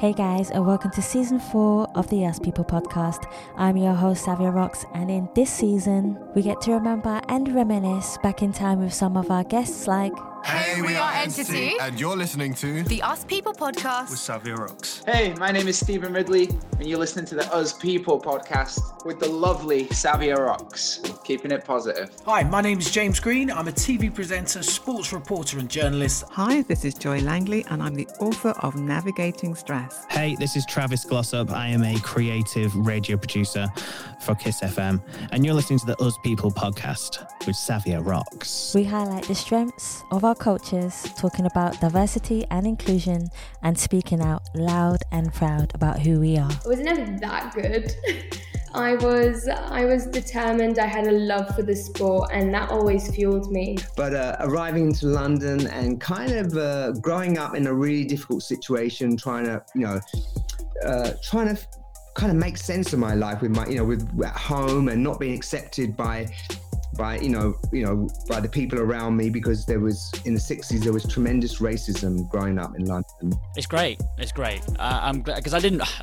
Hey guys, and welcome to season 4 of the Us People Podcast. I'm your host, Savia Rocks, and in this season, we get to remember and reminisce back in time with some of our guests like... Hey, we are Entity, and you're listening to the Us People Podcast with Savia Rocks. Hey, my name is Stephen Ridley, and you're listening to the Us People Podcast with the lovely Savia Rocks, keeping it positive. Hi, my name is James Green. I'm a TV presenter, sports reporter, and journalist. Hi, this is Joy Langley, and I'm the author of Navigating Stress. Hey, this is Travis Glossop. I am a creative radio producer for Kiss FM, and you're listening to the Us People Podcast with Savia Rocks. We highlight the strengths of our cultures, talking about diversity and inclusion and speaking out loud and proud about who we are. I was never that good. I was determined. I had a love for the sport, and that always fueled me. But arriving to London and kind of growing up in a really difficult situation, trying to kind of make sense of my life with my, at home and not being accepted by the people around me, because there was, in the 60s, there was tremendous racism growing up in London. It's great. Because I'll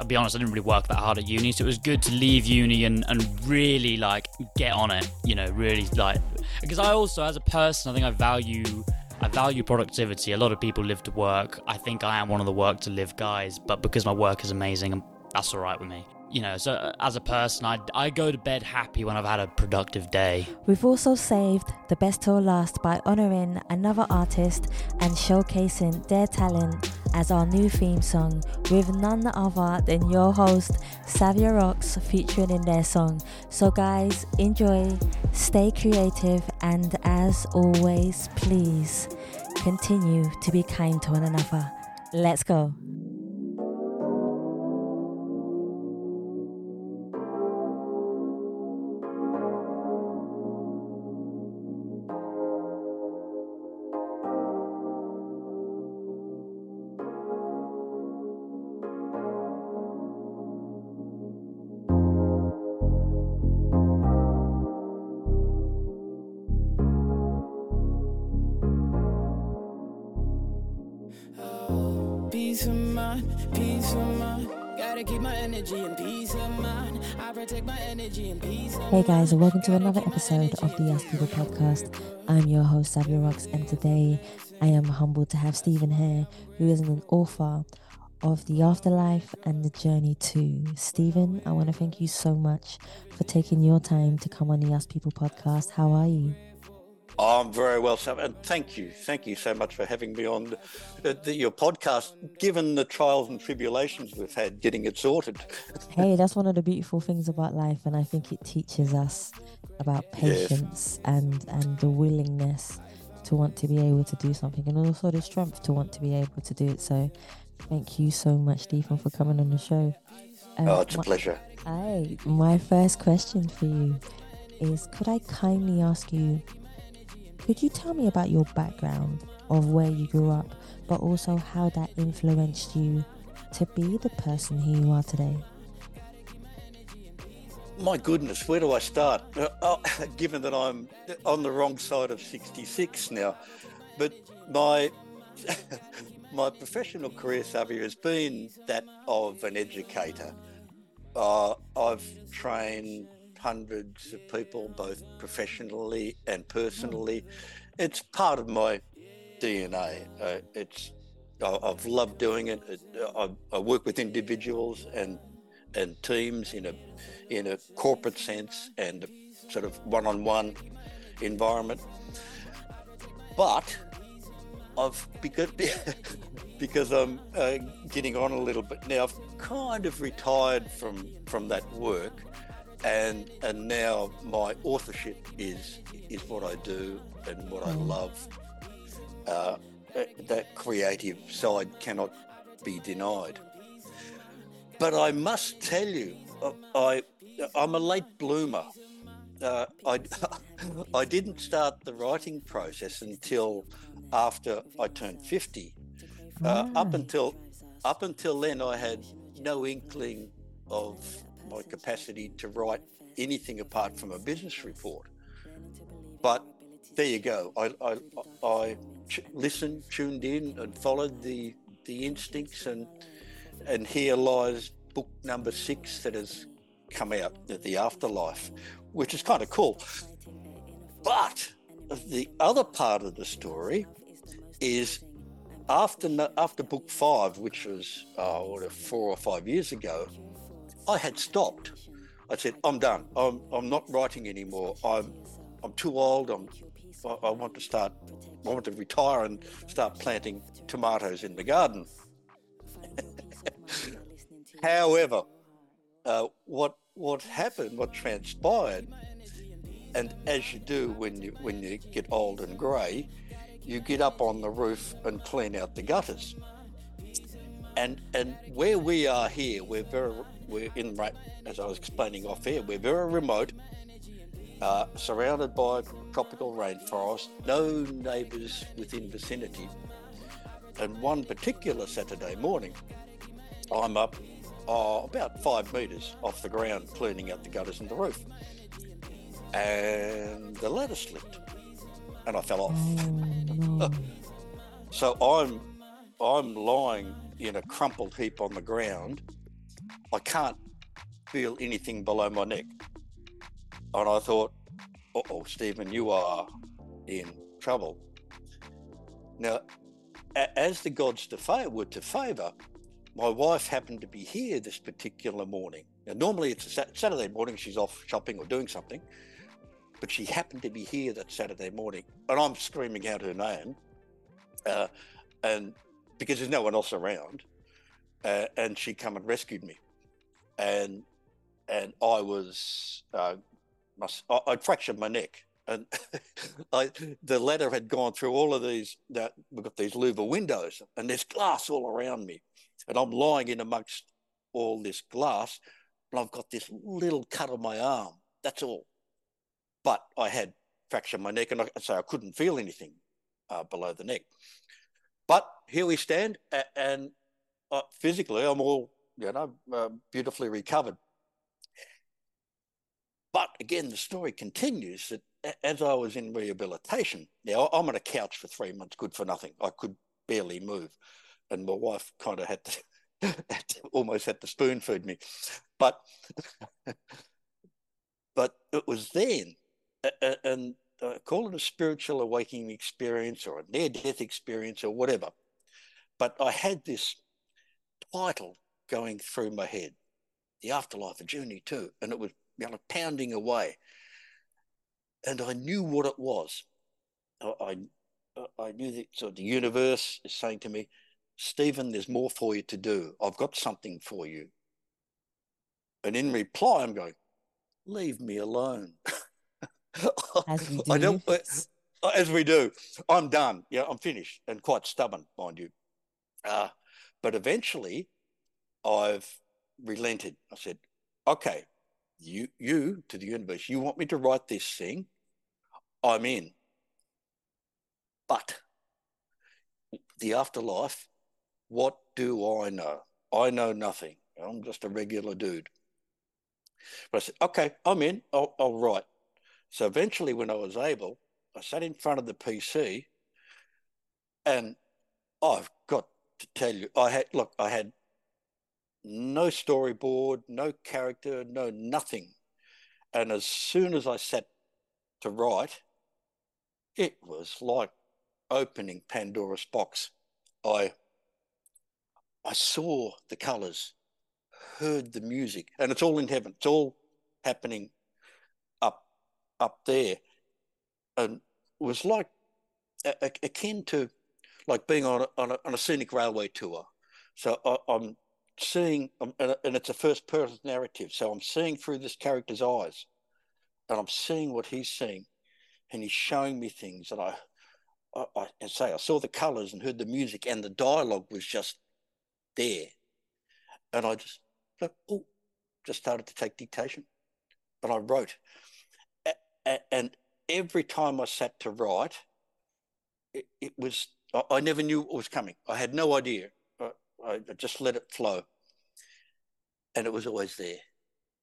be honest, I didn't really work that hard at uni, so it was good to leave uni and really, like, get on it, really, like... Because I also, as a person, I think I value productivity. A lot of people live to work. I think I am one of the work-to-live guys, but because my work is amazing, that's all right with me. So as a person, I go to bed happy when I've had a productive day. We've also saved the best till last by honouring another artist and showcasing their talent as our new theme song, with none other than your host, Savia Rocks, featuring in their song. So guys, enjoy, stay creative, and as always, please continue to be kind to one another. Let's go. Hey guys, and welcome to another episode of the Us People Podcast. I'm your host, Savia Rocks, and today I am humbled to have Stephen here, who is an author of The Afterlife and the Journey Too. Stephen, I want to thank you so much for taking your time to come on the Us People Podcast. How are you? I'm very well, Sam, and thank you so much for having me on your podcast, given the trials and tribulations we've had getting it sorted. Hey, that's one of the beautiful things about life, and I think it teaches us about patience. Yes. and the willingness to want to be able to do something, and also the strength to want to be able to do it. So thank you so much, Stephen, for coming on the show. It's a pleasure. My first question for you is, could I kindly ask you, could you tell me about your background of where you grew up, but also how that influenced you to be the person who you are today? My goodness, where do I start? Given that I'm on the wrong side of 66 now, but my professional career, Savia, has been that of an educator. I've trained hundreds of people, both professionally and personally. It's part of my DNA. I've loved doing it. I work with individuals and teams in a corporate sense and sort of one-on-one environment. But because I'm getting on a little bit now, I've kind of retired from that work. And now my authorship is what I do and what I love. That creative side cannot be denied. But I must tell you, I'm a late bloomer. I didn't start the writing process until after I turned 50. Up until then, I had no inkling of my capacity to write anything apart from a business report. But there you go. I listened, tuned in, and followed the instincts, and And here lies book number 6 that has come out, The Afterlife, which is kind of cool. But the other part of the story is after book 5, which was 4 or 5 years ago, I had stopped. I said, I'm done. I'm not writing anymore. I'm too old. I want to retire and start planting tomatoes in the garden. However, what happened, what transpired, and as you do when you get old and grey, you get up on the roof and clean out the gutters. And where we are here, as I was explaining off air, we're very remote, surrounded by tropical rainforest, no neighbours within vicinity. And one particular Saturday morning, I'm up about 5 metres off the ground, cleaning out the gutters and the roof. And the ladder slipped and I fell off. So I'm lying in a crumpled heap on the ground. I can't feel anything below my neck. And I thought, uh-oh, Stephen, you are in trouble. Now, as the gods were to favour, my wife happened to be here this particular morning. Now, normally it's a Saturday morning, she's off shopping or doing something, but she happened to be here that Saturday morning. And I'm screaming out her name, and because there's no one else around. And she come and rescued me, and I was I'd fractured my neck, and the ladder had gone through all of these. We've got these louver windows, and there's glass all around me, and I'm lying in amongst all this glass, and I've got this little cut on my arm. That's all, but I had fractured my neck, and so I couldn't feel anything below the neck. But here we stand, and physically, I'm all, beautifully recovered. But again, the story continues that as I was in rehabilitation, now I'm on a couch for 3 months, good for nothing. I could barely move. And my wife kind of almost had to spoon feed me. But it was then, and call it a spiritual awakening experience or a near-death experience or whatever. But I had this title going through my head, The Afterlife, a Journey Too, and it was pounding away, and I knew what it was. I knew that the universe is saying to me, Stephen, there's more for you to do. I've got something for you. And in reply, I'm going, leave me alone. As we do. I'm done. Yeah, I'm finished, and quite stubborn, mind you. But eventually, I've relented. I said, okay, you to the universe, you want me to write this thing? I'm in. But the afterlife, what do I know? I know nothing. I'm just a regular dude. But I said, okay, I'm in. I'll write. So eventually, when I was able, I sat in front of the PC, and I've got to tell you, I had no storyboard, no character, no nothing. And as soon as I sat to write, it was like opening Pandora's box. I saw the colours, heard the music, and it's all in heaven. It's all happening up there. And it was like akin to like being on a scenic railway tour. So I'm seeing, and it's a first-person narrative, so I'm seeing through this character's eyes, and I'm seeing what he's seeing, and he's showing me things, and I saw the colours and heard the music, and the dialogue was just there. And I just started to take dictation, and I wrote. And every time I sat to write, it was... I never knew what was coming. I had no idea. I just let it flow. And it was always there.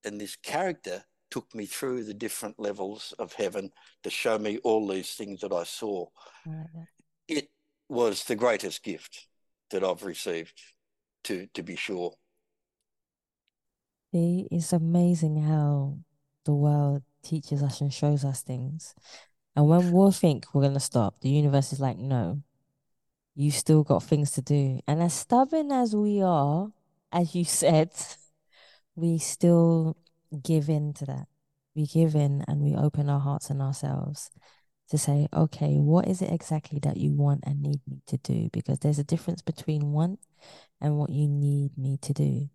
And this character took me through the different levels of heaven to show me all these things that I saw. Mm-hmm. It was the greatest gift that I've received to be sure. It's amazing how the world teaches us and shows us things. And when we think we're going to stop, the universe is like, no, you still got things to do. And as stubborn as we are, as you said, we still give in to that. We give in and we open our hearts and ourselves to say, okay, what is it exactly that you want and need me to do? Because there's a difference between want and what you need me to do.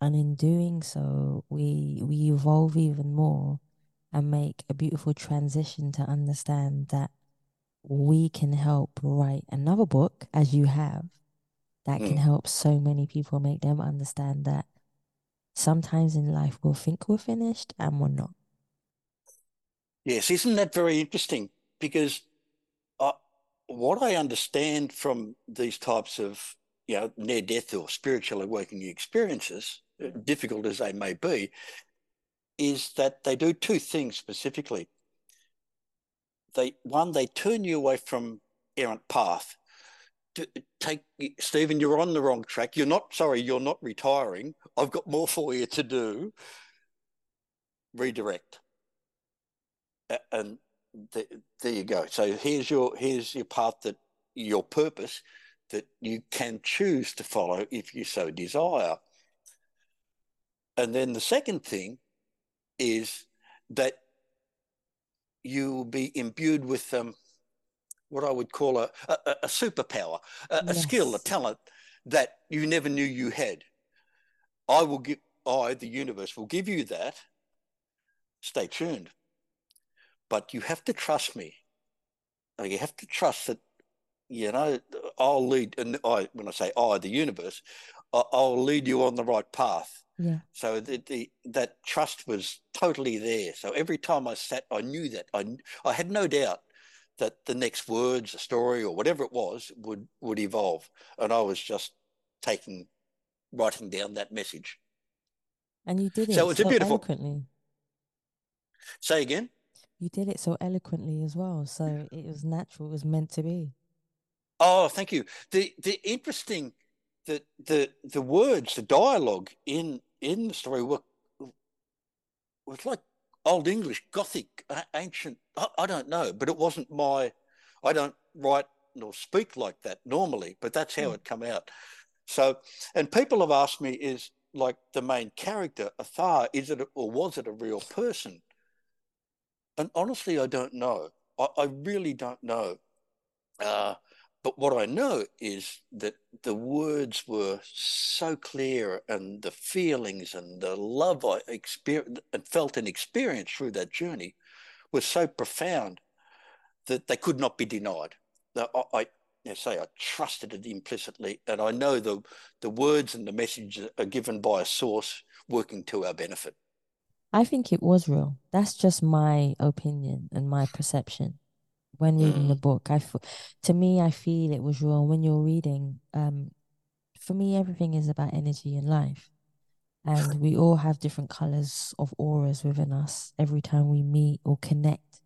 And in doing so, we evolve even more and make a beautiful transition to understand that we can help write another book, as you have, that can help so many people, make them understand that sometimes in life we'll think we're finished and we're not. Yes, isn't that very interesting? Because what I understand from these types of, you know, near-death or spiritual awakening experiences, difficult as they may be, is that they do two things specifically. They turn you away from errant path. Stephen, you're on the wrong track. You're not retiring. I've got more for you to do. Redirect. And there you go. So here's your path, that your purpose that you can choose to follow if you so desire. And then the second thing is that you will be imbued with what I would call a superpower, a skill, a talent that you never knew you had. The universe will give you that. Stay tuned. But you have to trust me. You have to trust that, you know, I'll lead. And when I say the universe, I'll lead you on the right path. Yeah. So that trust was totally there. So every time I sat, I knew that. I had no doubt that the next words, a story, or whatever it was, would evolve. And I was just writing down that message. And you did it so beautiful. Eloquently. Say again? You did it so eloquently as well. So it was natural. It was meant to be. Oh, thank you. The interesting, the words, the dialogue in the story was like Old English, Gothic, ancient. I don't know, but it wasn't I don't write nor speak like that normally, but that's how it come out. So, and people have asked me, is like the main character, Athar, was it a real person? And honestly, I don't know. I really don't know. But what I know is that the words were so clear, and the feelings and the love I experienced and felt and experienced through that journey was so profound that they could not be denied. I trusted it implicitly, and I know the words and the message are given by a source working to our benefit. I think it was real. That's just my opinion and my perception. When reading the book, I feel it was real. When you're reading, for me, everything is about energy and life. And we all have different colors of auras within us every time we meet or connect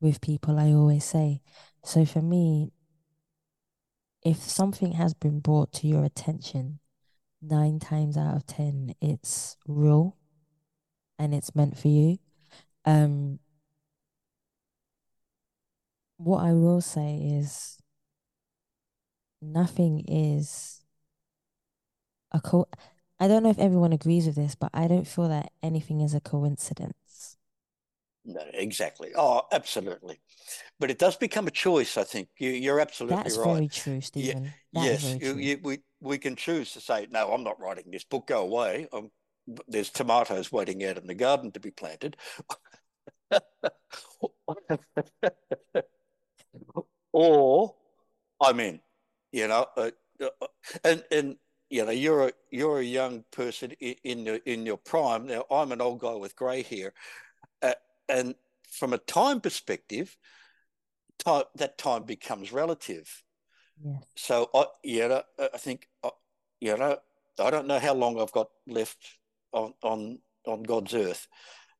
with people, I always say. So for me, if something has been brought to your attention, 9 times out of 10, it's real. And it's meant for you. What I will say is, nothing is a I don't know if everyone agrees with this, but I don't feel that anything is a coincidence. No, exactly. Oh, absolutely. But it does become a choice, I think. You're absolutely right. That's very true, Stephen. Yeah. Yes, we can choose to say, no, I'm not writing this book, go away. There's tomatoes waiting out in the garden to be planted. Or I'm in, you know, and you know, you're a young person in your prime. Now I'm an old guy with grey hair, and from a time perspective, that time becomes relative. Yeah. So I think I don't know how long I've got left on God's earth.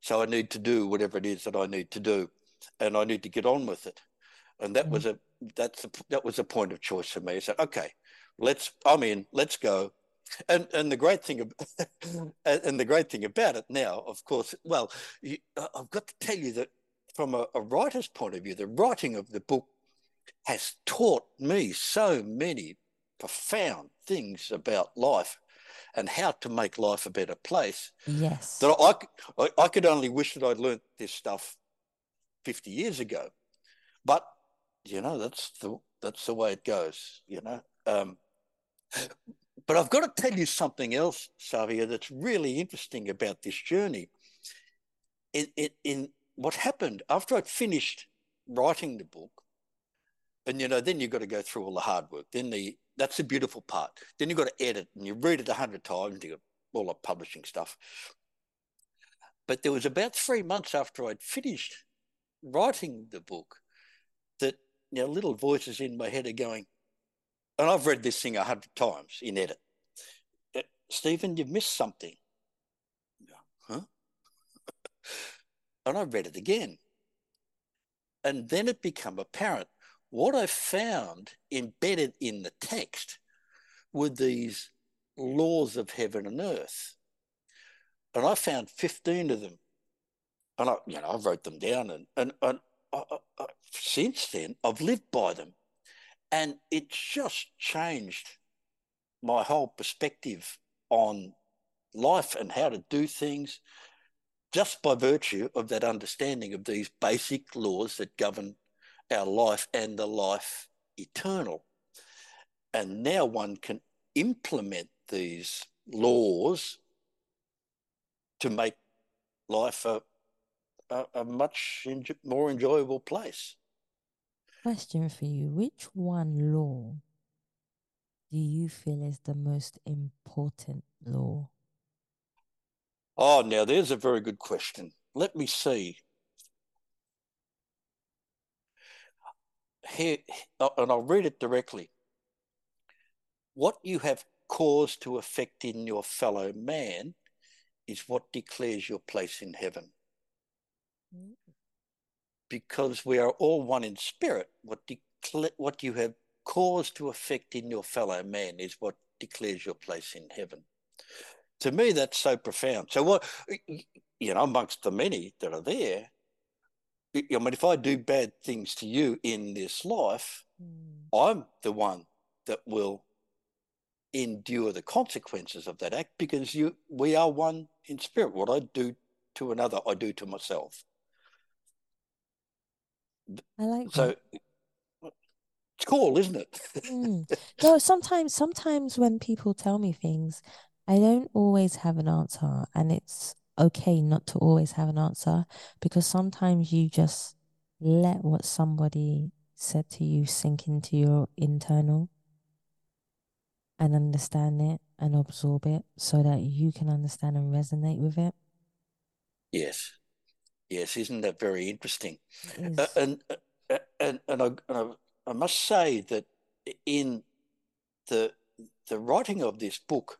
So I need to do whatever it is that I need to do, and I need to get on with it. And that was that was a point of choice for me. I said, okay, I'm in, let's go. And the great thing, about it now, of course, well, I've got to tell you that from a writer's point of view, the writing of the book has taught me so many profound things about life and how to make life a better place. Yes, that I could only wish that I'd learnt this stuff 50 years ago. But you know, that's the way it goes. You know. But I've got to tell you something else, Savia, that's really interesting about this journey. In what happened after I'd finished writing the book, and, you know, then you've got to go through all the hard work. Then that's the beautiful part. Then you've got to edit, and you read it 100 times, you got all the publishing stuff. But there was about 3 months after I'd finished writing the book that, you know, little voices in my head are going, and I've read this thing 100 times in edit, Stephen, you've missed something. Huh? And I read it again. And then it became apparent what I found embedded in the text were these laws of heaven and earth. And I found 15 of them. And I wrote them down. And since then, I've lived by them. And it just changed my whole perspective on life and how to do things just by virtue of that understanding of these basic laws that govern our life and the life eternal. And now one can implement these laws to make life a much more enjoyable place. Question for you, which one law do you feel is the most important law? Oh, now there's a very good question. Let me see. Here, and I'll read it directly. What you have cause to affect in your fellow man is what declares your place in heaven. Because we are all one in spirit, what you have cause to affect in your fellow man is what declares your place in heaven. To me, that's so profound. So what, you know, amongst the many that are there, I mean, if I do bad things to you in this life, I'm the one that will endure the consequences of that act, because we are one in spirit. What I do to another, I do to myself. I like that. So it's cool, isn't it? No, sometimes when people tell me things, I don't always have an answer, and it's okay not to always have an answer, because sometimes you just let what somebody said to you sink into your internal and understand it and absorb it so that you can understand and resonate with it. Yes, isn't that very interesting? Yes. And I must say that in the writing of this book,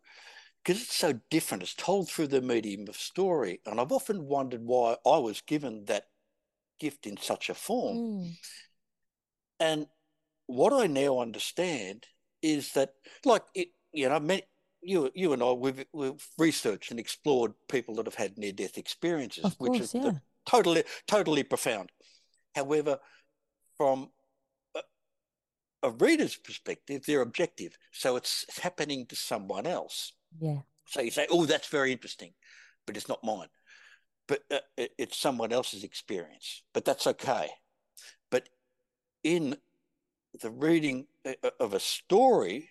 because it's so different, it's told through the medium of story, and I've often wondered why I was given that gift in such a form. And what I now understand is that, like, it, you know, many, you and I, we've researched and explored people that have had near-death experiences, of which course, is totally profound. However, from a reader's perspective, they're objective, so it's happening to someone else. Yeah. So you say, oh, that's very interesting, but it's not mine. But it's someone else's experience, but that's okay. But in the reading of a story,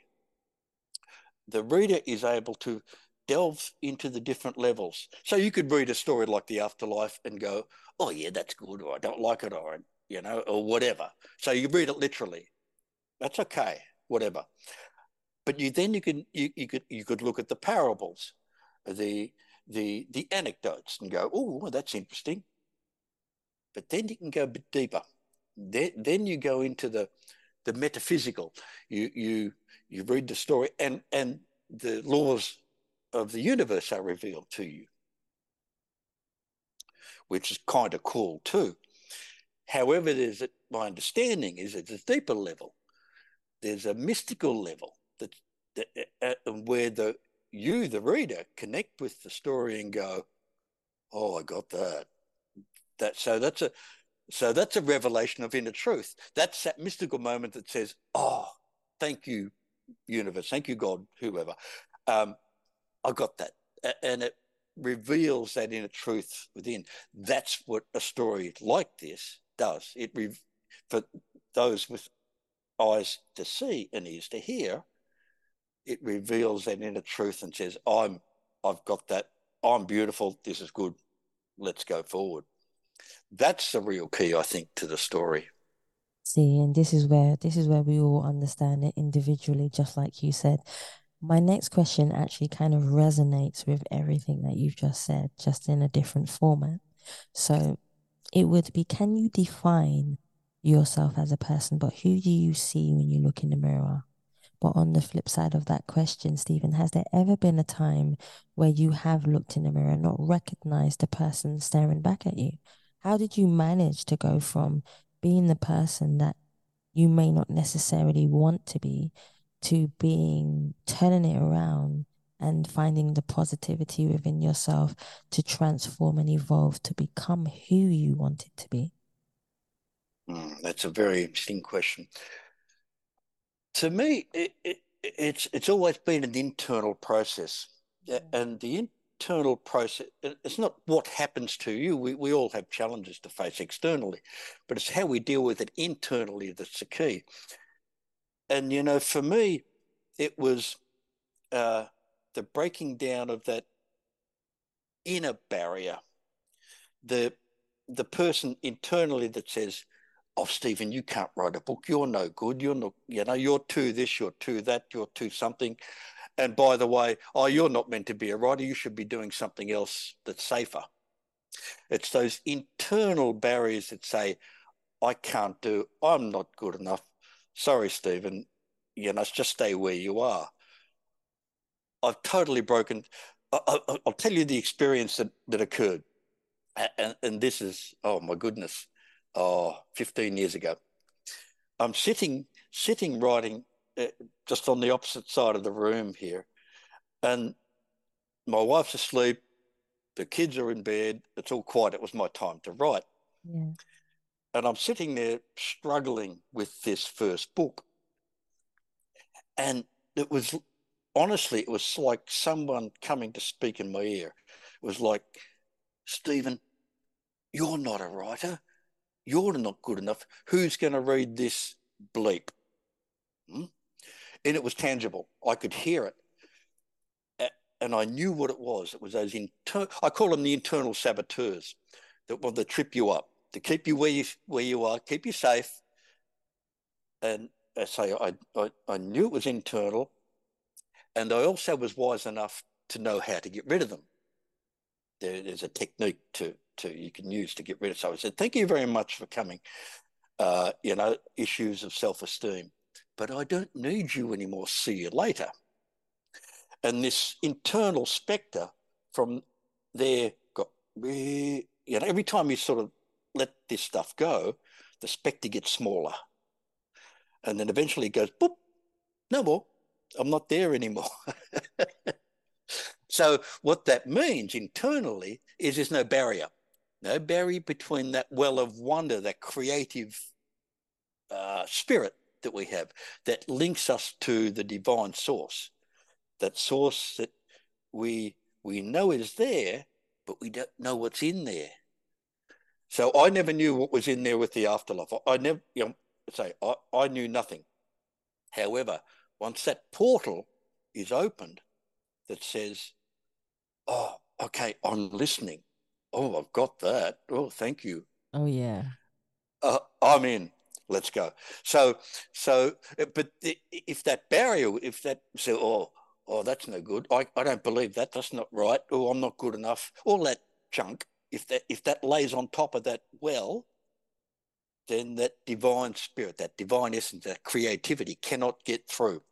the reader is able to delve into the different levels. So you could read a story like The Afterlife and go, oh, yeah, that's good, or I don't like it, or, you know, or whatever. So you read it literally. That's okay, whatever. But you could look at the parables, the anecdotes, and go, oh, well, that's interesting. But then you can go a bit deeper. Then you go into the metaphysical. You read the story, and the laws of the universe are revealed to you, which is kind of cool too. However, my understanding is it's a deeper level. There's a mystical level where the you, the reader, connect with the story and go, oh, I got that. So that's a revelation of inner truth. That's that mystical moment that says, oh, thank you, universe. Thank you, God, whoever. I got that. And it reveals that inner truth within. That's what a story like this does. For those with eyes to see and ears to hear, it reveals that inner truth and says, I've got that. I'm beautiful. This is good. Let's go forward. That's the real key, I think, to the story. See, and this is where we all understand it individually, just like you said. My next question actually kind of resonates with everything that you've just said, just in a different format. So it would be, can you define yourself as a person, but who do you see when you look in the mirror? But on the flip side of that question, Stephen, has there ever been a time where you have looked in the mirror and not recognized the person staring back at you? How did you manage to go from being the person that you may not necessarily want to be to being turning it around and finding the positivity within yourself to transform and evolve to become who you wanted to be? That's a very interesting question. To me, it's always been an internal process, and the internal process, it's not what happens to you. We all have challenges to face externally, but it's how we deal with it internally that's the key. And, you know, for me, it was the breaking down of that inner barrier, the person internally that says, oh, Stephen, you can't write a book. You're no good. You're not, you know, you're too this, you're too that, you're too something. And by the way, oh, you're not meant to be a writer. You should be doing something else that's safer. It's those internal barriers that say, I can't do, I'm not good enough. Sorry, Stephen, you know, just stay where you are. I've totally broken. I'll tell you the experience that occurred. And this is, oh my goodness. 15 years ago. I'm sitting writing just on the opposite side of the room here, and my wife's asleep, the kids are in bed, it's all quiet. It was my time to write. Yeah. And I'm sitting there struggling with this first book. And it was, honestly, it was like someone coming to speak in my ear. It was like, Stephen, you're not a writer. You're not good enough. Who's going to read this bleep? And it was tangible. I could hear it. And I knew what it was. It was those I call them the internal saboteurs that want to trip you up, to keep you where you are, keep you safe. And I say, I knew it was internal. And I also was wise enough to know how to get rid of them. There's a technique you can use to get rid of. So I said, thank you very much for coming, issues of self-esteem, but I don't need you anymore. See you later. And this internal spectre from there got, every time you sort of let this stuff go, the spectre gets smaller. And then eventually it goes, boop, no more. I'm not there anymore. So what that means internally is there's no barrier. No barrier between that well of wonder, that creative spirit that we have that links us to the divine source, that source that we know is there, but we don't know what's in there. So I never knew what was in there with the afterlife. I knew nothing. However, once that portal is opened that says, oh, okay, I'm listening. Oh, I've got that. Oh, thank you. Oh, yeah. I'm in. Let's go. So, but if that barrier, oh, that's no good. I don't believe that. That's not right. Oh, I'm not good enough. All that junk, if that lays on top of that well, then that divine spirit, that divine essence, that creativity cannot get through.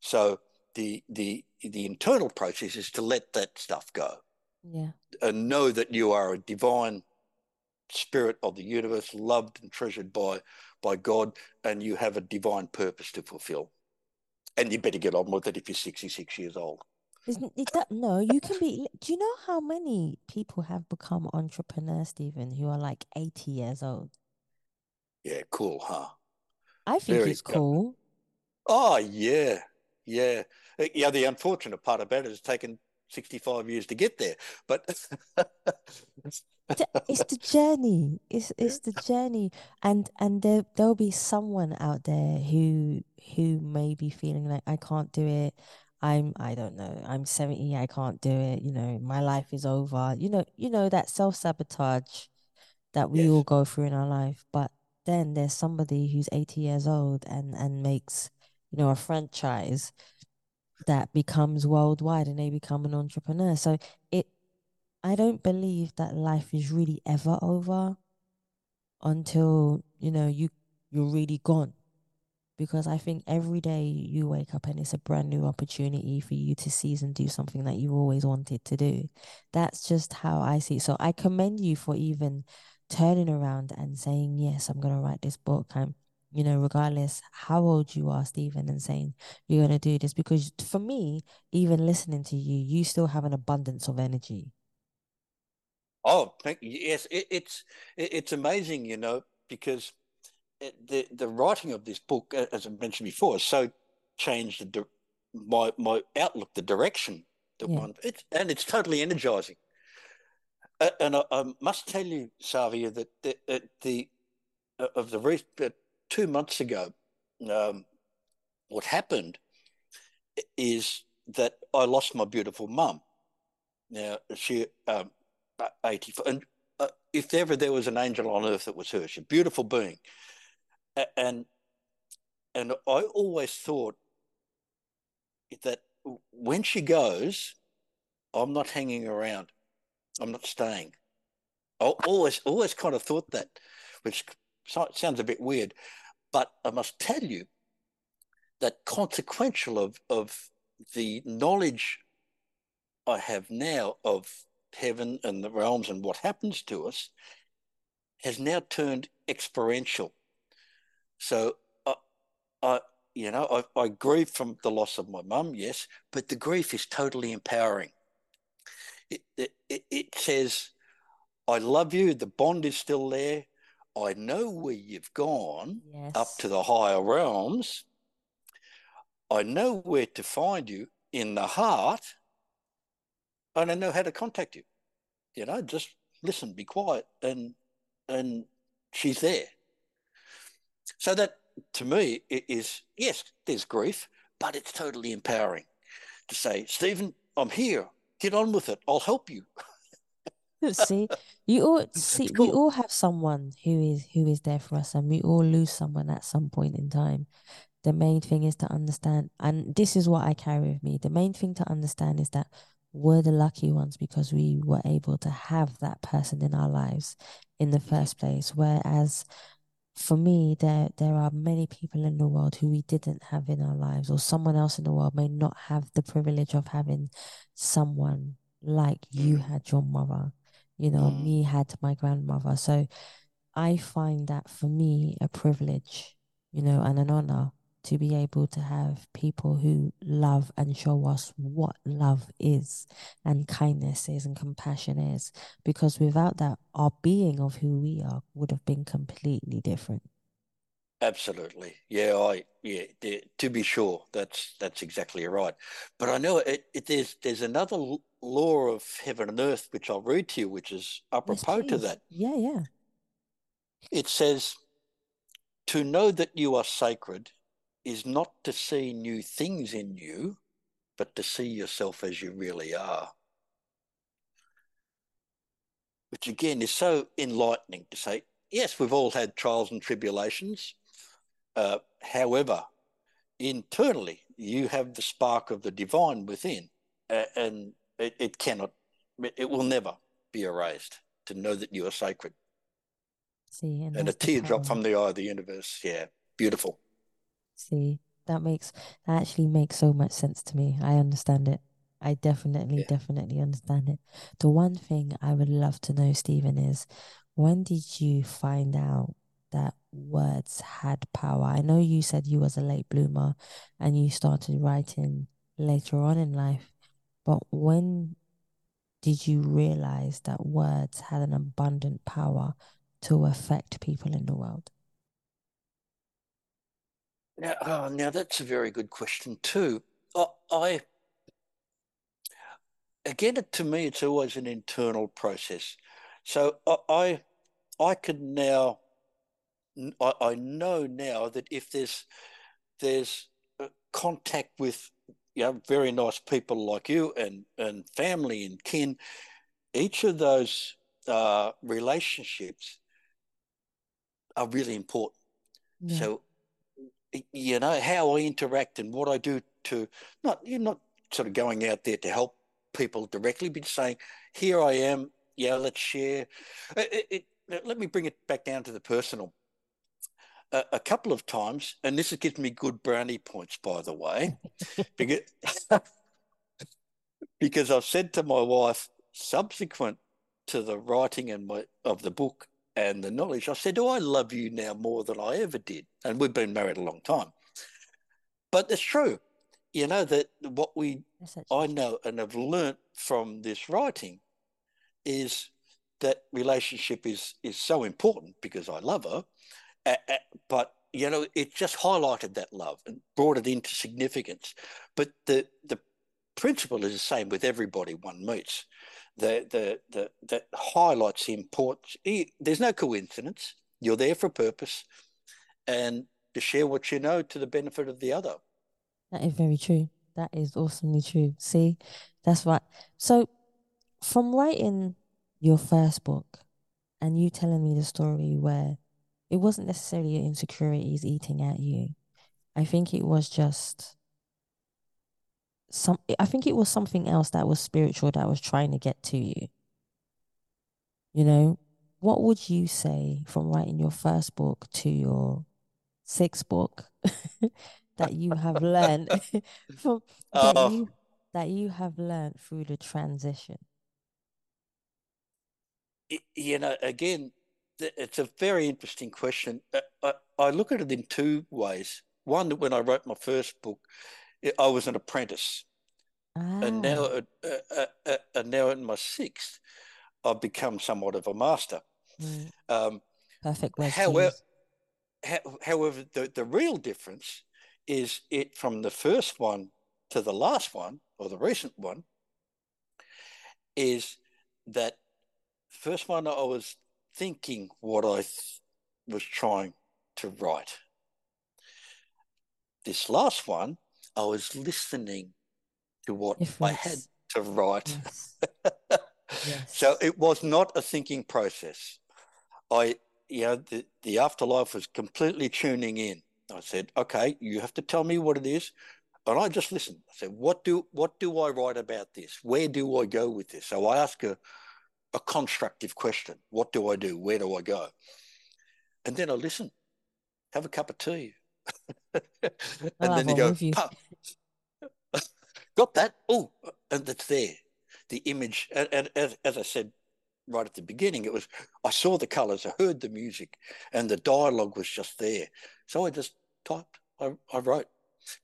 So the internal process is to let that stuff go. Yeah. And know that you are a divine spirit of the universe, loved and treasured by God, and you have a divine purpose to fulfill. And you better get on with it if you're 66 years old. No, you can be. Do you know how many people have become entrepreneurs, Stephen, who are like 80 years old? Yeah, cool, huh? I think it's cool. Oh, yeah. Yeah. Yeah, the unfortunate part about it is it's taken 65 years to get there. But it's the journey. It's the journey. And there'll be someone out there who may be feeling like, I can't do it. I don't know, I'm 70, I can't do it, you know, my life is over. You know that self-sabotage that we all go through in our life. But then there's somebody who's 80 years old and makes, you know, a franchise that becomes worldwide and they become an entrepreneur. So I don't believe that life is really ever over until, you know, you're really gone. Because I think every day you wake up and it's a brand new opportunity for you to seize and do something that you always wanted to do. That's just how I see it. So I commend you for even turning around and saying, yes, I'm going to write this book. Regardless how old you are, Stephen, and saying you're going to do this. Because for me, even listening to you, you still have an abundance of energy. Oh, thank you. Yes, it's amazing, you know, because the writing of this book, as I mentioned before, has so changed my outlook, the direction that and it's totally energizing. And I must tell you, Savia, that the 2 months ago, what happened is that I lost my beautiful mum. Now she 84, and if ever there was an angel on earth, it was her. She's a beautiful being. And I always thought that when she goes, I'm not hanging around. I'm not staying. I always kind of thought that, which sounds a bit weird. But I must tell you that consequential of the knowledge I have now of heaven and the realms and what happens to us has now turned experiential. So, I grieve from the loss of my mum, yes, but the grief is totally empowering. It says, I love you, the bond is still there, I know where you've gone up to the higher realms, I know where to find you in the heart, and I know how to contact you. You know, just listen, be quiet, and she's there. So that, to me, it is, yes, there's grief, but it's totally empowering to say, Stephen, I'm here. Get on with it. I'll help you. We all have someone who is there for us, and we all lose someone at some point in time. The main thing is to understand, and this is what I carry with me. The main thing to understand is that we're the lucky ones because we were able to have that person in our lives in the first place, whereas for me, there are many people in the world who we didn't have in our lives, or someone else in the world may not have the privilege of having someone like you had your mother, you know, me had my grandmother. So I find that for me a privilege, you know, and an honor to be able to have people who love and show us what love is and kindness is and compassion is, because without that, our being of who we are would have been completely different. Absolutely. To be sure. That's exactly right. But I know there's another law of heaven and earth, which I'll read to you, which is apropos to that. Yeah, yeah. It says, to know that you are sacred is not to see new things in you, but to see yourself as you really are. Which again is so enlightening to say, yes, we've all had trials and tribulations. However, internally, you have the spark of the divine within, and it will never be erased, to know that you are sacred. See, and a teardrop from the eye of the universe. Yeah, beautiful. See, that actually makes so much sense to me. I understand it. I definitely understand it. The one thing I would love to know, Stephen, is when did you find out that words had power? I know you said you was a late bloomer and you started writing later on in life, But when did you realize that words had an abundant power to affect people in the world? Now that's a very good question too. Again, to me, it's always an internal process. So I know now that if there's contact with, you know, very nice people like you and family and kin, each of those relationships are really important. Yeah. So, you know, how I interact and what I do to you're not sort of going out there to help people directly, but saying, here I am, yeah, let's share. Let me bring it back down to the personal. A couple of times, and this is giving me good brownie points, by the way, because I've said to my wife, subsequent to the writing and of the book and the knowledge, I said, oh, I love you now more than I ever did. And we've been married a long time. But it's true, you know, that what I know and have learnt from this writing is that relationship is so important because I love her, but, you know, it just highlighted that love and brought it into significance. But the principle is the same with everybody one meets. That highlights the importance. There's no coincidence. You're there for a purpose and to share what you know to the benefit of the other. That is very true. That is awesomely true. See, that's right. So from writing your first book and you telling me the story where it wasn't necessarily your insecurities eating at you, I think it was just something else that was spiritual that was trying to get to you. You know, what would you say from writing your first book to your sixth book that you have learned that you have learned through the transition? You know, again, it's a very interesting question. I look at it in two ways. One, that when I wrote my first book, I was an apprentice. Ah. And now in my sixth, I've become somewhat of a master. Mm. Perfect. However, the real difference is it from the first one to the last one, or the recent one, is that first one I was thinking what I was trying to write. This last one, I was listening to what I had to write. Yes. Yes. So it was not a thinking process. The afterlife was completely tuning in. I said, okay, you have to tell me what it is. And I just listened. I said, what do I write about this? Where do I go with this? So I asked her a constructive question. What do I do? Where do I go? And then I listen, have a cup of tea. and then you go, got that? Oh, and it's there. The image. And as I said right at the beginning, it was, I saw the colours, I heard the music, and the dialogue was just there. So I just typed, I wrote.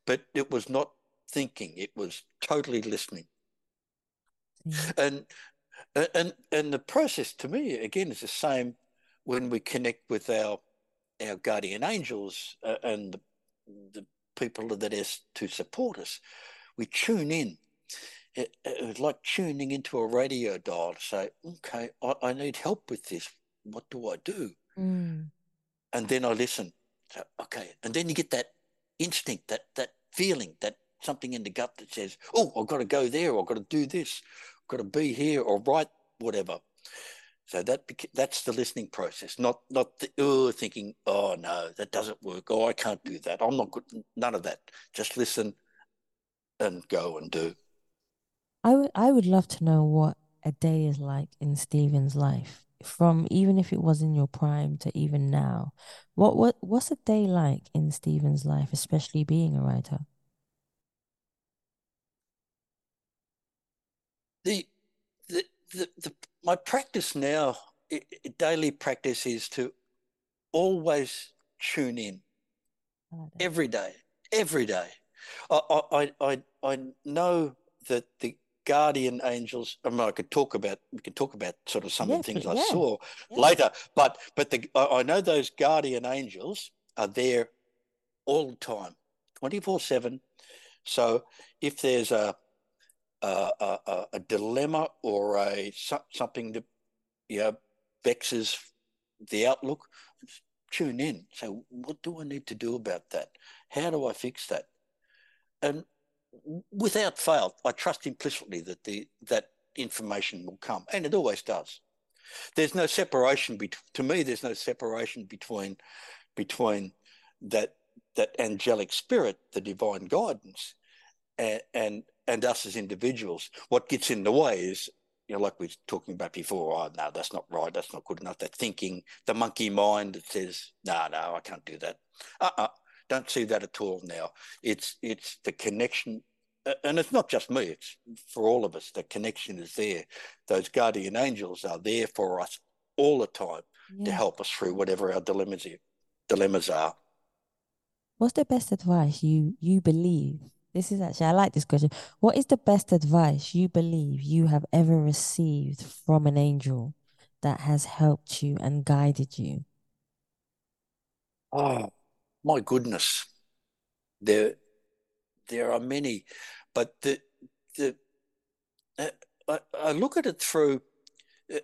But it was not thinking, it was totally listening. Mm. And the process to me again is the same when we connect with our guardian angels and the people that is to support us. We tune in. It's like tuning into a radio dial to say, okay, I need help with this. What do I do? Mm. And then I listen. So, okay, and then you get that instinct, that feeling, that something in the gut that says, oh, I've got to go there, or I've got to do this, got to be here or write whatever. So that's the listening process, not the thinking, oh no, that doesn't work, oh I can't do that, I'm not good, none of that. Just listen and go and do. I would love to know what a day is like in Stephen's life, from even if it was in your prime to even now. What's a day like in Stephen's life, especially being a writer? My practice now, daily practice, is to always tune in every day. I know that the guardian angels. I mean, we could talk about sort of some of the things I saw later, but I know those guardian angels are there all the time, 24/7. So if there's a dilemma or something that vexes the outlook, tune in. Say, what do I need to do about that? How do I fix that? And without fail, I trust implicitly that that information will come, and it always does. There's no separation between that angelic spirit, the divine guidance, and us as individuals. What gets in the way is, like we were talking about before, oh, no, that's not right, that's not good enough, that thinking, the monkey mind that says, no, I can't do that. Don't see that at all now. It's the connection, and it's not just me, it's for all of us. The connection is there. Those guardian angels are there for us all the time to help us through whatever our dilemmas are. What's the best advice you believe? This is actually, I like this question. What is the best advice you believe you have ever received from an angel that has helped you and guided you? Oh, my goodness. There are many, but I look at it through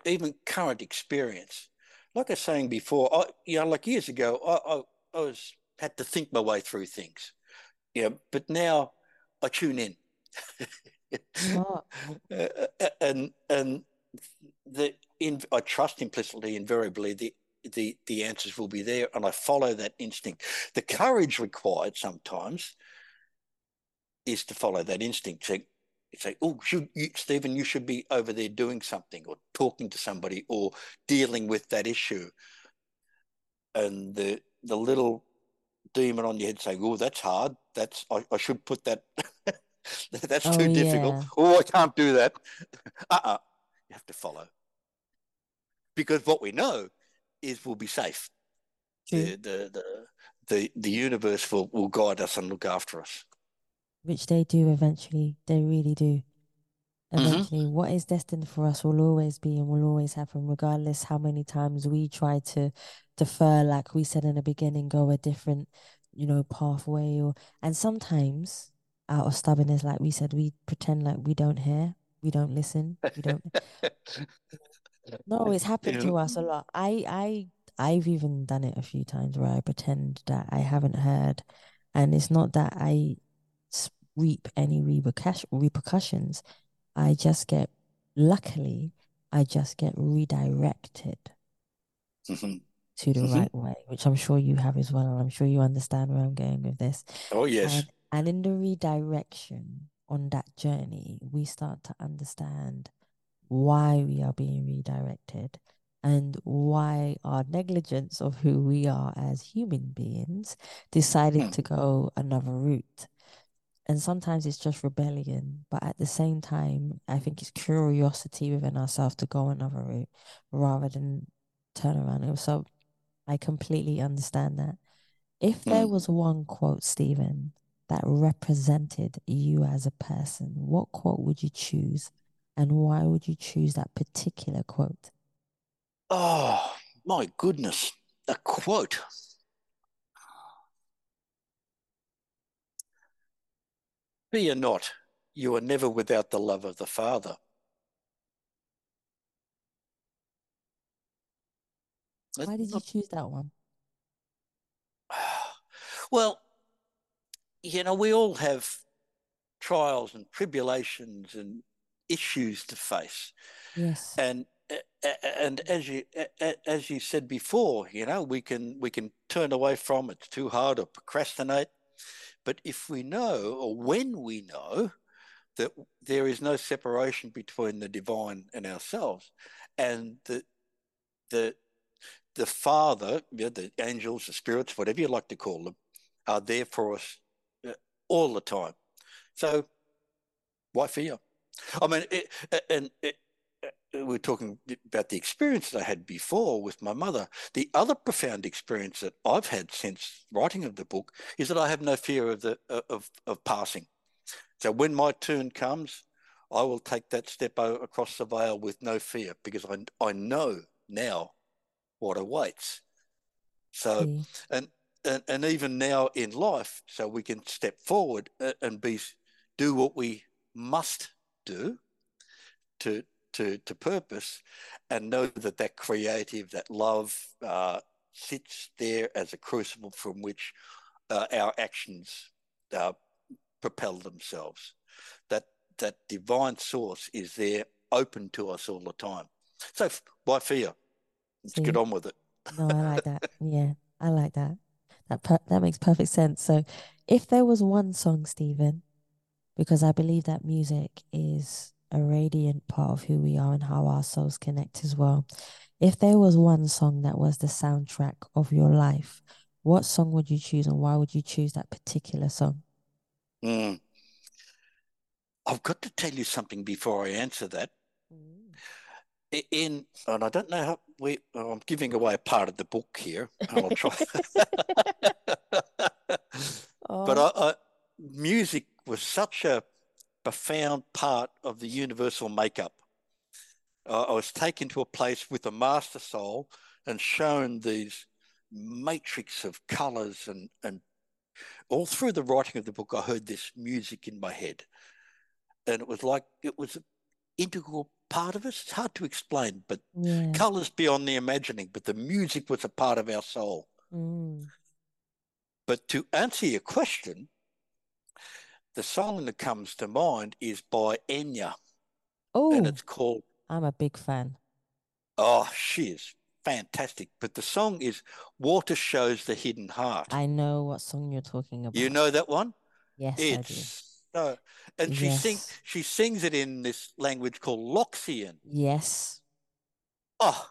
even current experience. Like I was saying before, like years ago, I had to think my way through things. Yeah, but now I tune in, and I trust implicitly, invariably the answers will be there, and I follow that instinct. The courage required sometimes is to follow that instinct. Say, oh, Stephen, you should be over there doing something, or talking to somebody, or dealing with that issue, and the little demon on your head saying, oh, that's hard, that's I should put that that's too difficult, I can't do that. You have to follow, because what we know is we'll be safe. The universe will guide us and look after us, which they do eventually. They really do eventually. What is destined for us will always be and will always happen, regardless how many times we try to defer, like we said in the beginning, go a different pathway, and sometimes out of stubbornness, like we said, we pretend like we don't hear, we don't listen, we don't no, it's happened to us a lot. I've even done it a few times where I pretend that I haven't heard, and it's not that I reap any repercussions. I just get redirected to the right way, which I'm sure you have as well, and I'm sure you understand where I'm going with this. Oh, yes. And in the redirection on that journey, we start to understand why we are being redirected and why our negligence of who we are as human beings decided to go another route. And sometimes it's just rebellion, but at the same time, I think it's curiosity within ourselves to go another route rather than turn around. So I completely understand that. If there was one quote, Stephen, that represented you as a person, what quote would you choose, and why would you choose that particular quote? Oh, my goodness. A quote. Fear not, you are never without the love of the Father. Why did you choose that one? Well, we all have trials and tribulations and issues to face. Yes. And as you said before, we can turn away from it. It's too hard, or procrastinate. But if we know, or when we know, that there is no separation between the divine and ourselves, and the Father, the angels, the spirits, whatever you like to call them, are there for us all the time. So why fear? I mean, we're talking about the experience that I had before with my mother. The other profound experience that I've had since writing of the book is that I have no fear of passing. So when my turn comes, I will take that step across the veil with no fear, because I know now what awaits. So, and even now in life, so we can step forward and do what we must do to purpose, and know that that creative, that love sits there as a crucible from which our actions propel themselves. That divine source is there, open to us all the time. So why fear? Let's get on with it. No, I like that. Yeah, I like that. That makes perfect sense. So if there was one song, Stephen, because I believe that music is a radiant part of who we are and how our souls connect as well. If there was one song that was the soundtrack of your life, what song would you choose, and why would you choose that particular song? I've got to tell you something before I answer that. And I don't know how I'm giving away a part of the book here, and I'll try. But music was such a profound part of the universal makeup. I was taken to a place with a master soul and shown these matrix of colours, and all through the writing of the book, I heard this music in my head. And it was like, it was an integral part of us. It's hard to explain, but colours beyond the imagining, but the music was a part of our soul. But to answer your question, the song that comes to mind is by Enya. Oh, and it's called... I'm a big fan. Oh, she is fantastic. But the song is Water Shows the Hidden Heart. I know what song you're talking about. You know that one? Yes, I do. And she sings it in this language called Loxian. Yes. Oh,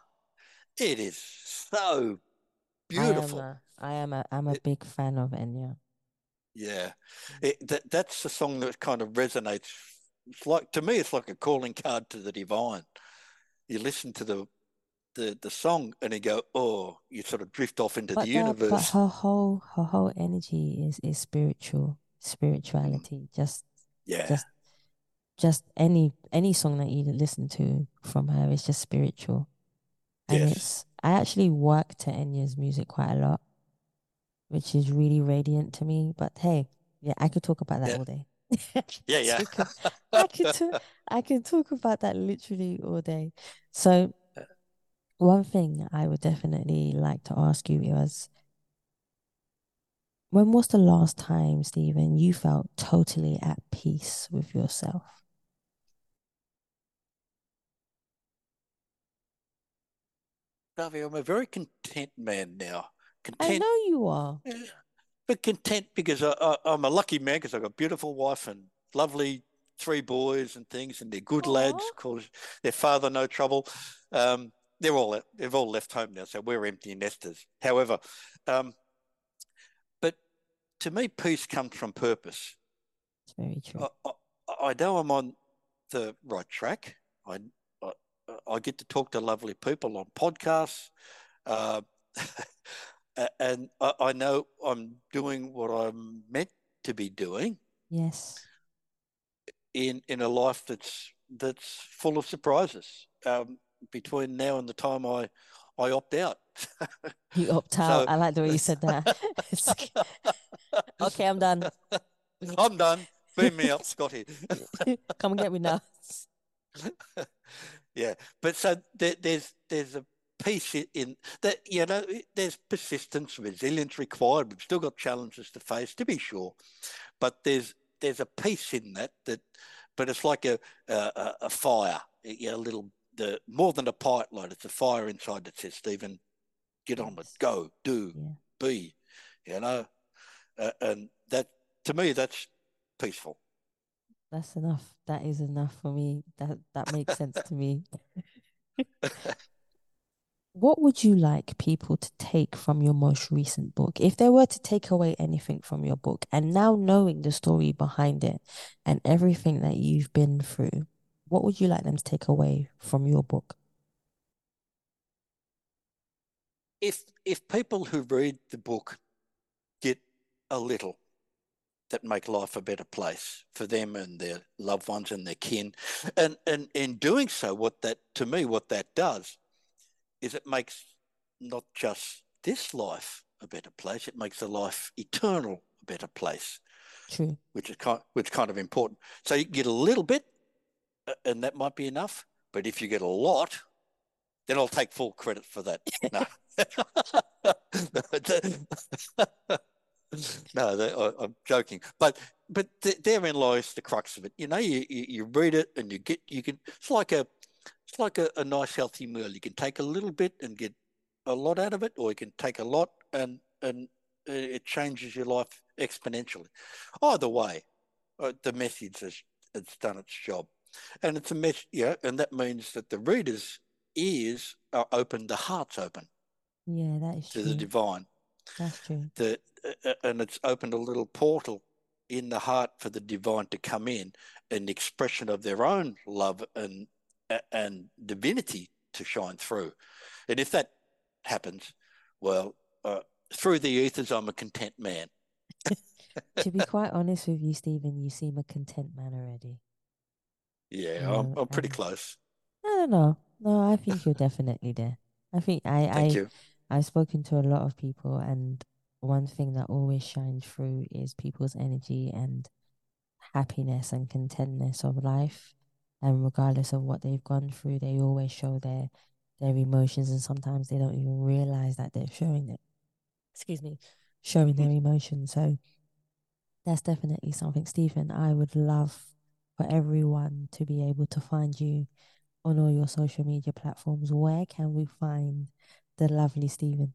it is so beautiful. I'm a big fan of Enya. Yeah, that's the song that kind of resonates. It's like, to me, it's like a calling card to the divine. You listen to the song and you go, oh, you sort of drift off into the universe. But her whole energy is spirituality. Just any song that you listen to from her is just spiritual. And I actually work to Enya's music quite a lot, which is really radiant to me. But hey, yeah, I could talk about that all day. I could talk about that literally all day. So one thing I would definitely like to ask you is, when was the last time, Stephen, you felt totally at peace with yourself? Ravi, I'm a very content man now. Content. I know you are. But content because I'm a lucky man, because I've got a beautiful wife and lovely 3 boys and things, and they're good lads, cause their father no trouble. They've all left home now, so we're empty nesters. However, but to me, peace comes from purpose. It's very true. I know I'm on the right track. I get to talk to lovely people on podcasts. And I know I'm doing what I'm meant to be doing. Yes. In a life that's full of surprises between now and the time I opt out. You opt out. So, I like the way you said that. Okay, I'm done. I'm done. Beam me up, Scotty. Come and get me now. Yeah, but so there's a peace in that, you know, there's persistence, resilience required. We've still got challenges to face, to be sure, but there's a peace in that but it's like a fire, you know, more than a pipeline. It's a fire inside that says, Stephen, get on with, go, do, be, you know, and that, to me, that's peaceful. That's enough. That is enough for me. That makes sense to me. What would you like people to take from your most recent book? If they were to take away anything from your book, and now knowing the story behind it and everything that you've been through, what would you like them to take away from your book? If people who read the book get a little that make life a better place for them and their loved ones and their kin. And in doing so, what that does is it makes not just this life a better place, it makes the life eternal a better place. True. Which is kind of important. So you get a little bit, and that might be enough, but if you get a lot, then I'll take full credit for that. No. No, I'm joking. But therein lies the crux of it. You know, you read it and it's like a nice healthy meal. You can take a little bit and get a lot out of it, or you can take a lot and it changes your life exponentially. Either way, the message has done its job, and it's a mess. Yeah, and that means that the readers' ears are open, the heart's open. Yeah, that is true. To the divine. That's true. And it's opened a little portal in the heart for the divine to come in, an expression of their own love and divinity to shine through. And if that happens, well, through the ethers, I'm a content man. To be quite honest with you, Stephen, you seem a content man already. Yeah, I'm pretty close. No, I think you're definitely there. I think I've spoken to a lot of people, and one thing that always shines through is people's energy and happiness and contentness of life. And regardless of what they've gone through, they always show their emotions, and sometimes they don't even realize that they're showing it. Excuse me, showing their emotions. So that's definitely something, Stephen. I would love for everyone to be able to find you on all your social media platforms. Where can we find the lovely Stephen?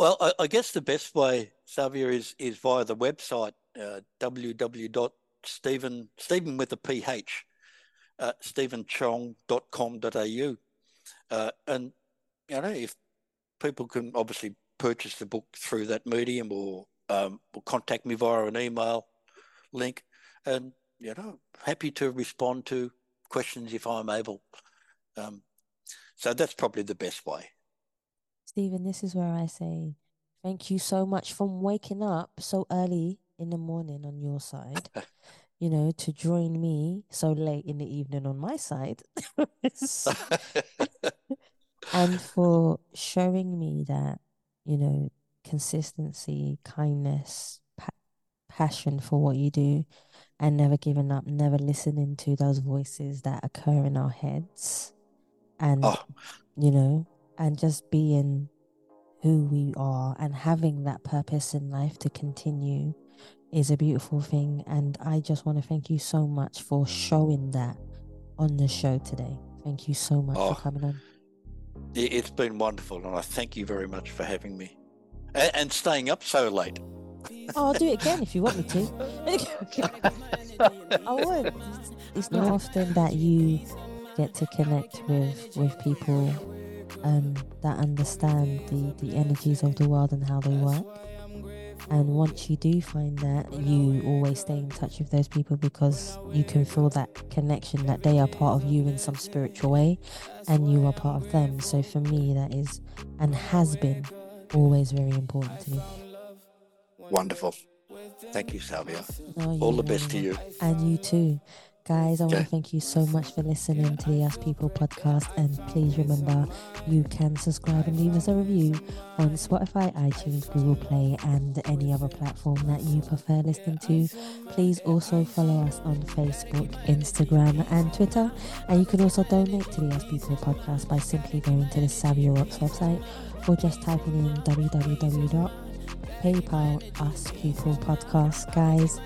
Well, I guess the best way, Savia, is via the website, www.stephen, with a PH, stephenchong.com.au. And, you know, if people can obviously purchase the book through that medium, or contact me via an email link, and, you know, happy to respond to questions if I'm able. So that's probably the best way. Stephen, this is where I say thank you so much for waking up so early in the morning on your side, you know, to join me so late in the evening on my side. And for showing me that, you know, consistency, kindness, passion for what you do, and never giving up, never listening to those voices that occur in our heads. And, you know, and just being who we are and having that purpose in life to continue is a beautiful thing. And I just want to thank you so much for showing that on the show today. Thank you so much for coming on. It's been wonderful, and I thank you very much for having me and staying up so late. I'll do it again if you want me to. I would. It's not often that you get to connect with people that understand the energies of the world and how they work. And once you do find that, you always stay in touch with those people, because you can feel that connection, that they are part of you in some spiritual way and you are part of them. So for me, that is and has been always very important to me. Wonderful. Thank you, Savia. All the best to you. And you too. Guys, I want to thank you so much for listening to the Us People podcast, and please remember you can subscribe and leave us a review on Spotify, iTunes, Google Play, and any other platform that you prefer listening to. Please also follow us on Facebook, Instagram, and Twitter, and you can also donate to the Us People podcast by simply going to the Savia Rocks website, or just typing in www.paypal Us People podcast. Guys,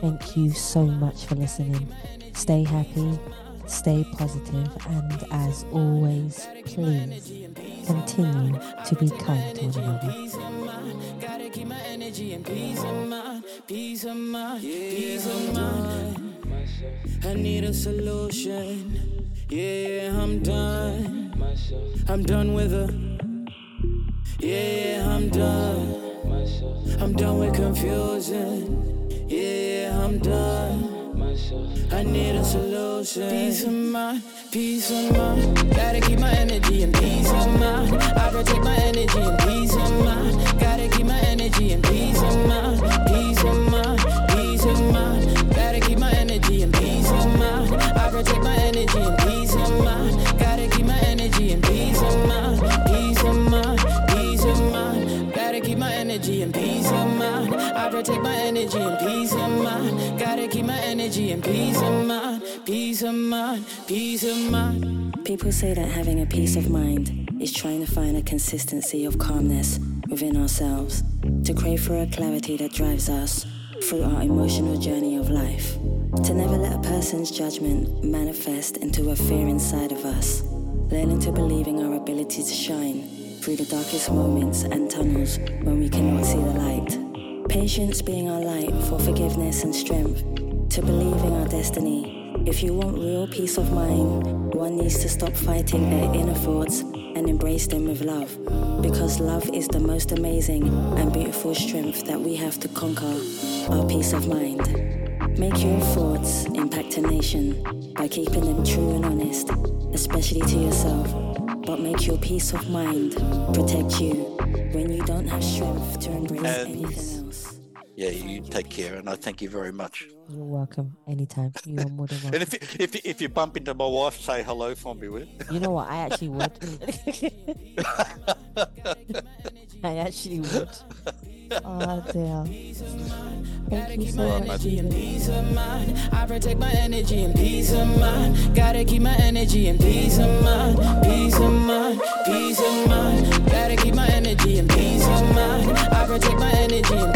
thank you so much for listening. Stay happy, stay positive, and as always, please continue to be kind to one another. Gotta keep my energy and peace of mind, peace of mind, peace of mind. I need a solution. Yeah, I'm done. I'm done with her. Yeah, I'm done. I'm done with confusion. Yeah, I'm done. I need a solution. Peace of mind, peace of mind. Gotta keep my energy and peace of mind. I protect my energy and peace of mind. Gotta keep my energy and peace of mind. Peace of mind, peace of mind, peace of mind. People say that having a peace of mind is trying to find a consistency of calmness within ourselves, to crave for a clarity that drives us through our emotional journey of life, to never let a person's judgment manifest into a fear inside of us, learning to believe in our ability to shine through the darkest moments and tunnels when we cannot see the light. Patience being our light for forgiveness and strength, to believe in our destiny. If you want real peace of mind, one needs to stop fighting their inner thoughts and embrace them with love, because love is the most amazing and beautiful strength that we have to conquer, our peace of mind. Make your thoughts impact a nation by keeping them true and honest, especially to yourself. But make your peace of mind protect you when you don't have strength to embrace anything else. Yeah, you take care, and I thank you very much. You're welcome. Anytime. You are more than welcome. And if you bump into my wife, say hello for me, will you? You know what? I actually would. I actually would. Oh dear. Gotta keep my energy and peace of mind. I protect my energy and peace of mind. Gotta keep my energy and peace of mind. Peace of mind, peace of mind. Gotta keep my energy and peace of mind. I protect my energy and